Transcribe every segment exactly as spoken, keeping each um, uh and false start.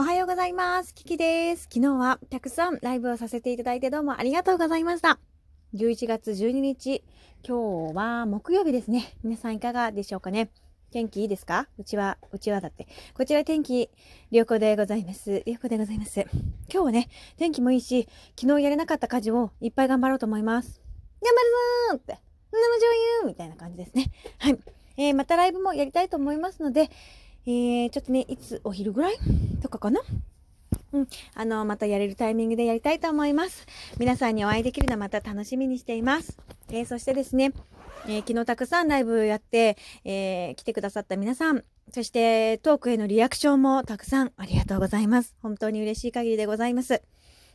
おはようございます。キキです。昨日はたくさんライブをさせていただいてどうもありがとうございました。じゅういちがつじゅうににち、今日は木曜日ですね。皆さんいかがでしょうかね。天気いいですか？うちは、うちはだって。こちら天気、良好でございます。良好でございます。今日はね、天気もいいし、昨日やれなかった家事をいっぱい頑張ろうと思います。頑張るぞーって、生女優みたいな感じですね。はい。えー、またライブもやりたいと思いますので、えー、ちょっとね、いつお昼ぐらいとかかな？うん、あの、またやれるタイミングでやりたいと思います。皆さんにお会いできるのはまた楽しみにしています。えー、そしてですね、えー、昨日たくさんライブやって、えー、来てくださった皆さん、そしてトークへのリアクションもたくさんありがとうございます。本当に嬉しい限りでございます。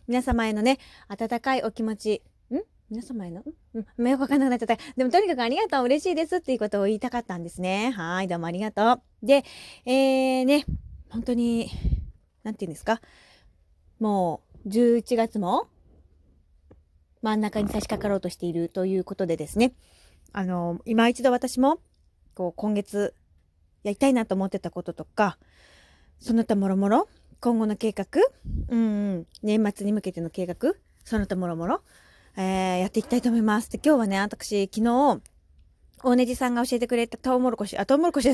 皆様へのね、温かいお気持ち、ん皆様へのうんよくわかんなくなっちゃった。でもとにかくありがとう、嬉しいですっていうことを言いたかったんですね。はい、どうもありがとう。で、えー、ね、本当に、なんて言うんですか、もうじゅういちがつも真ん中に差し掛かろうとしているということでですね、あの今一度私もこう今月やりたいなと思ってたこととか、その他もろもろ、今後の計画、うんうん、年末に向けての計画、その他もろもろ、えー、やっていきたいと思います。で、今日はね、私昨日大ねじさんが教えてくれたトウモロコシ、あ、トウモロコシ、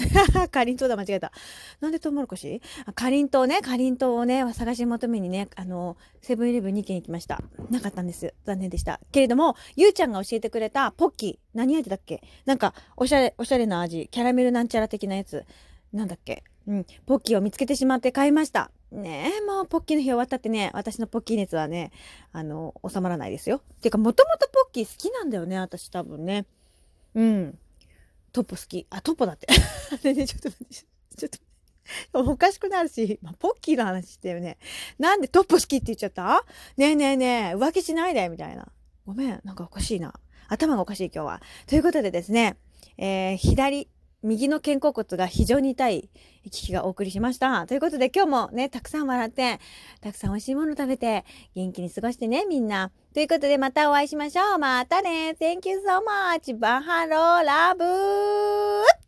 かりんとうだ、間違えた。なんでトウモロコシ？あ、かりんとうね、かりんとうをね、探し求めにね、あの、セブンイレブンにけん行きました。なかったんです。残念でした。けれども、ゆうちゃんが教えてくれたポッキー、何味だっけ？なんか、おしゃれ、おしゃれな味、キャラメルなんちゃら的なやつ、なんだっけ？うん、ポッキーを見つけてしまって買いました。ねえ、もうポッキーの日終わったってね、私のポッキー熱はね、あの、収まらないですよ。てか、もともとポッキー好きなんだよね、私多分ね。うん。トッポ好き。あ、トッポだって。ねね、ちょっと待って、ちょっと、おかしくなるし、まあ、ポッキーの話してよね。なんでトッポ好きって言っちゃった？ねえねえねえ、浮気しないでみたいな。ごめん、なんかおかしいな。頭がおかしい今日は。ということでですね、えー、左、右の肩甲骨が非常に痛いキキがお送りしました。ということで今日もね、たくさん笑って、たくさん美味しいもの食べて、元気に過ごしてね、みんな。ということでまたお会いしましょう。またね。Thank you so much. バハローラブー。